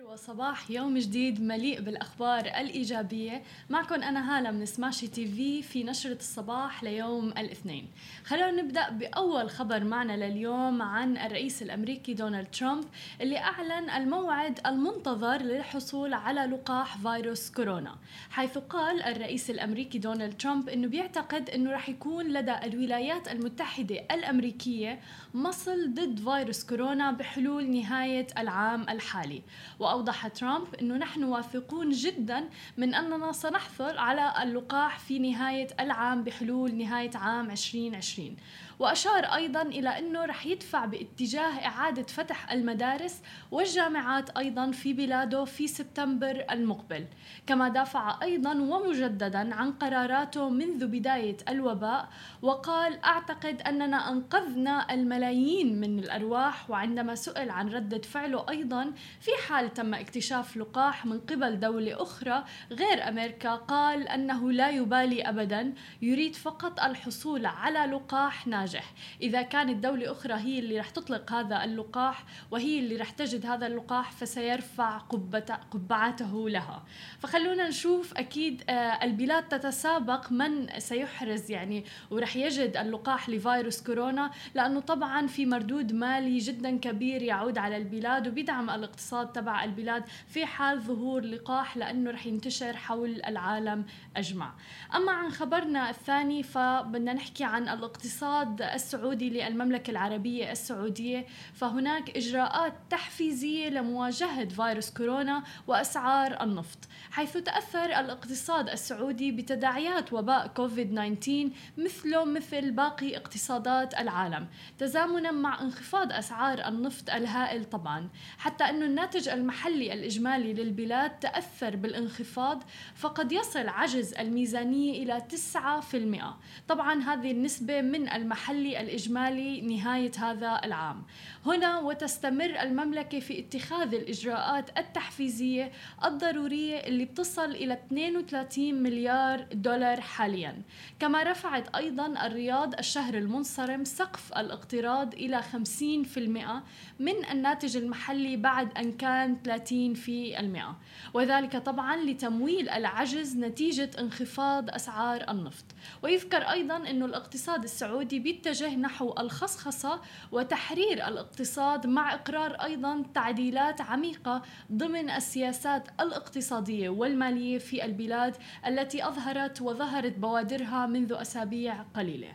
وصباح يوم جديد مليء بالأخبار الإيجابية. معكم أنا هالة من سماشي TV في نشرة الصباح ليوم الاثنين. خلونا نبدأ بأول خبر معنا لليوم عن الرئيس الأمريكي دونالد ترامب اللي أعلن الموعد المنتظر للحصول على لقاح فيروس كورونا، حيث قال الرئيس الأمريكي دونالد ترامب أنه بيعتقد أنه رح يكون لدى الولايات المتحدة الأمريكية مصل ضد فيروس كورونا بحلول نهاية العام الحالي. وأوضح ترامب أنه نحن واثقون جدا من أننا سنحصل على اللقاح في نهاية العام بحلول نهاية عام 2020. وأشار أيضا إلى أنه رح يدفع باتجاه إعادة فتح المدارس والجامعات أيضا في بلاده في سبتمبر المقبل، كما دافع أيضا ومجددا عن قراراته منذ بداية الوباء، وقال أعتقد أننا أنقذنا الملايين من الأرواح. وعندما سئل عن ردة فعله أيضا في حال تم اكتشاف لقاح من قبل دولة أخرى غير أمريكا، قال أنه لا يبالي أبدا، يريد فقط الحصول على لقاح ناجح. إذا كانت دولة أخرى هي اللي رح تطلق هذا اللقاح وهي اللي رح تجد هذا اللقاح فسيرفع قبعته لها. فخلونا نشوف، أكيد البلاد تتسابق من سيحرز يعني ورح يجد اللقاح لفيروس كورونا، لأنه طبعا في مردود مالي جدا كبير يعود على البلاد وبيدعم الاقتصاد تبع البلاد في حال ظهور لقاح، لأنه رح ينتشر حول العالم أجمع. أما عن خبرنا الثاني فبدنا نحكي عن الاقتصاد السعودي للمملكة العربية السعودية، فهناك إجراءات تحفيزية لمواجهة فيروس كورونا وأسعار النفط، حيث تأثر الاقتصاد السعودي بتداعيات وباء كوفيد-19 مثل باقي اقتصادات العالم، تزامنا مع انخفاض أسعار النفط الهائل طبعا، حتى أنه الناتج المحلي الإجمالي للبلاد تأثر بالانخفاض، فقد يصل عجز الميزانية إلى 9%. طبعا هذه النسبة من المحلي الإجمالي نهاية هذا العام. هنا وتستمر المملكة في اتخاذ الإجراءات التحفيزية الضرورية اللي بتصل إلى 32 مليار دولار حاليا. كما رفعت أيضا الرياض الشهر المنصرم سقف الاقتراض إلى 50% من الناتج المحلي بعد أن كان 30%، وذلك طبعا لتمويل العجز نتيجة انخفاض أسعار النفط. ويذكر أيضا أن الاقتصاد السعودي بيتجه نحو الخصخصة وتحرير الاقتصاد، مع إقرار أيضا تعديلات عميقة ضمن السياسات الاقتصادية والمالية في البلاد التي أظهرت وظهرت بوادرها منذ أسابيع قليلة.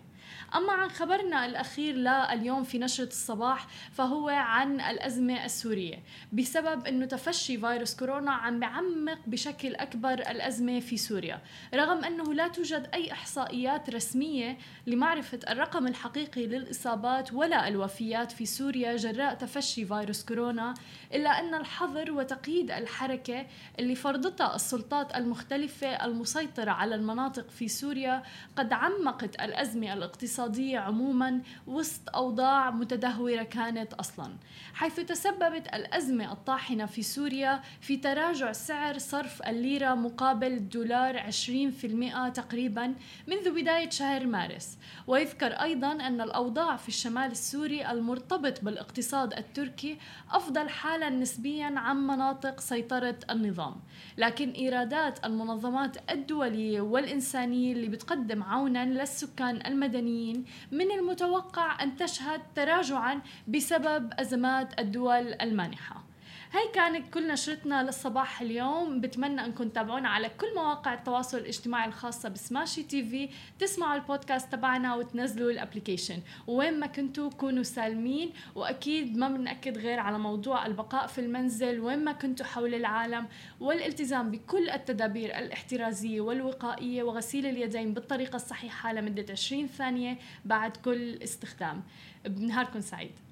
أما عن خبرنا الأخير لليوم في نشرة الصباح فهو عن الأزمة السورية، بسبب أنه تفشي فيروس كورونا عم بعمق بشكل أكبر الأزمة في سوريا، رغم أنه لا توجد أي إحصائيات رسمية لمعرفة الرقم الحقيقي للإصابات ولا الوفيات في سوريا جراء تفشي فيروس كورونا، إلا أن الحظر وتقييد الحركة اللي فرضتها السلطات المختلفة المسيطرة على المناطق في سوريا قد عمقت الأزمة الاقتصادية عموما وسط أوضاع متدهورة كانت أصلا، حيث تسببت الأزمة الطاحنة في سوريا في تراجع سعر صرف الليرة مقابل الدولار 20% تقريبا منذ بداية شهر مارس. ويذكر أيضا أن الأوضاع في الشمال السوري المرتبط بالاقتصاد التركي أفضل حالا نسبيا عن مناطق سيطرة النظام، لكن إيرادات المنظمات الدولية والإنسانية اللي بتقدم عونا للسكان المدنيين من المتوقع أن تشهد تراجعا بسبب أزمات الدول المانحة. هاي كانت كل نشرتنا للصباح اليوم، بتمنى أنكم تتابعونا على كل مواقع التواصل الاجتماعي الخاصة بسماشي TV، تسمعوا البودكاست تبعنا وتنزلوا الابليكيشن، وين ما كنتوا كونوا سالمين. وأكيد ما بنأكد غير على موضوع البقاء في المنزل وين ما كنتوا حول العالم، والالتزام بكل التدابير الاحترازية والوقائية، وغسيل اليدين بالطريقة الصحيحة لمدة 20 ثانية بعد كل استخدام. بنهاركم سعيد.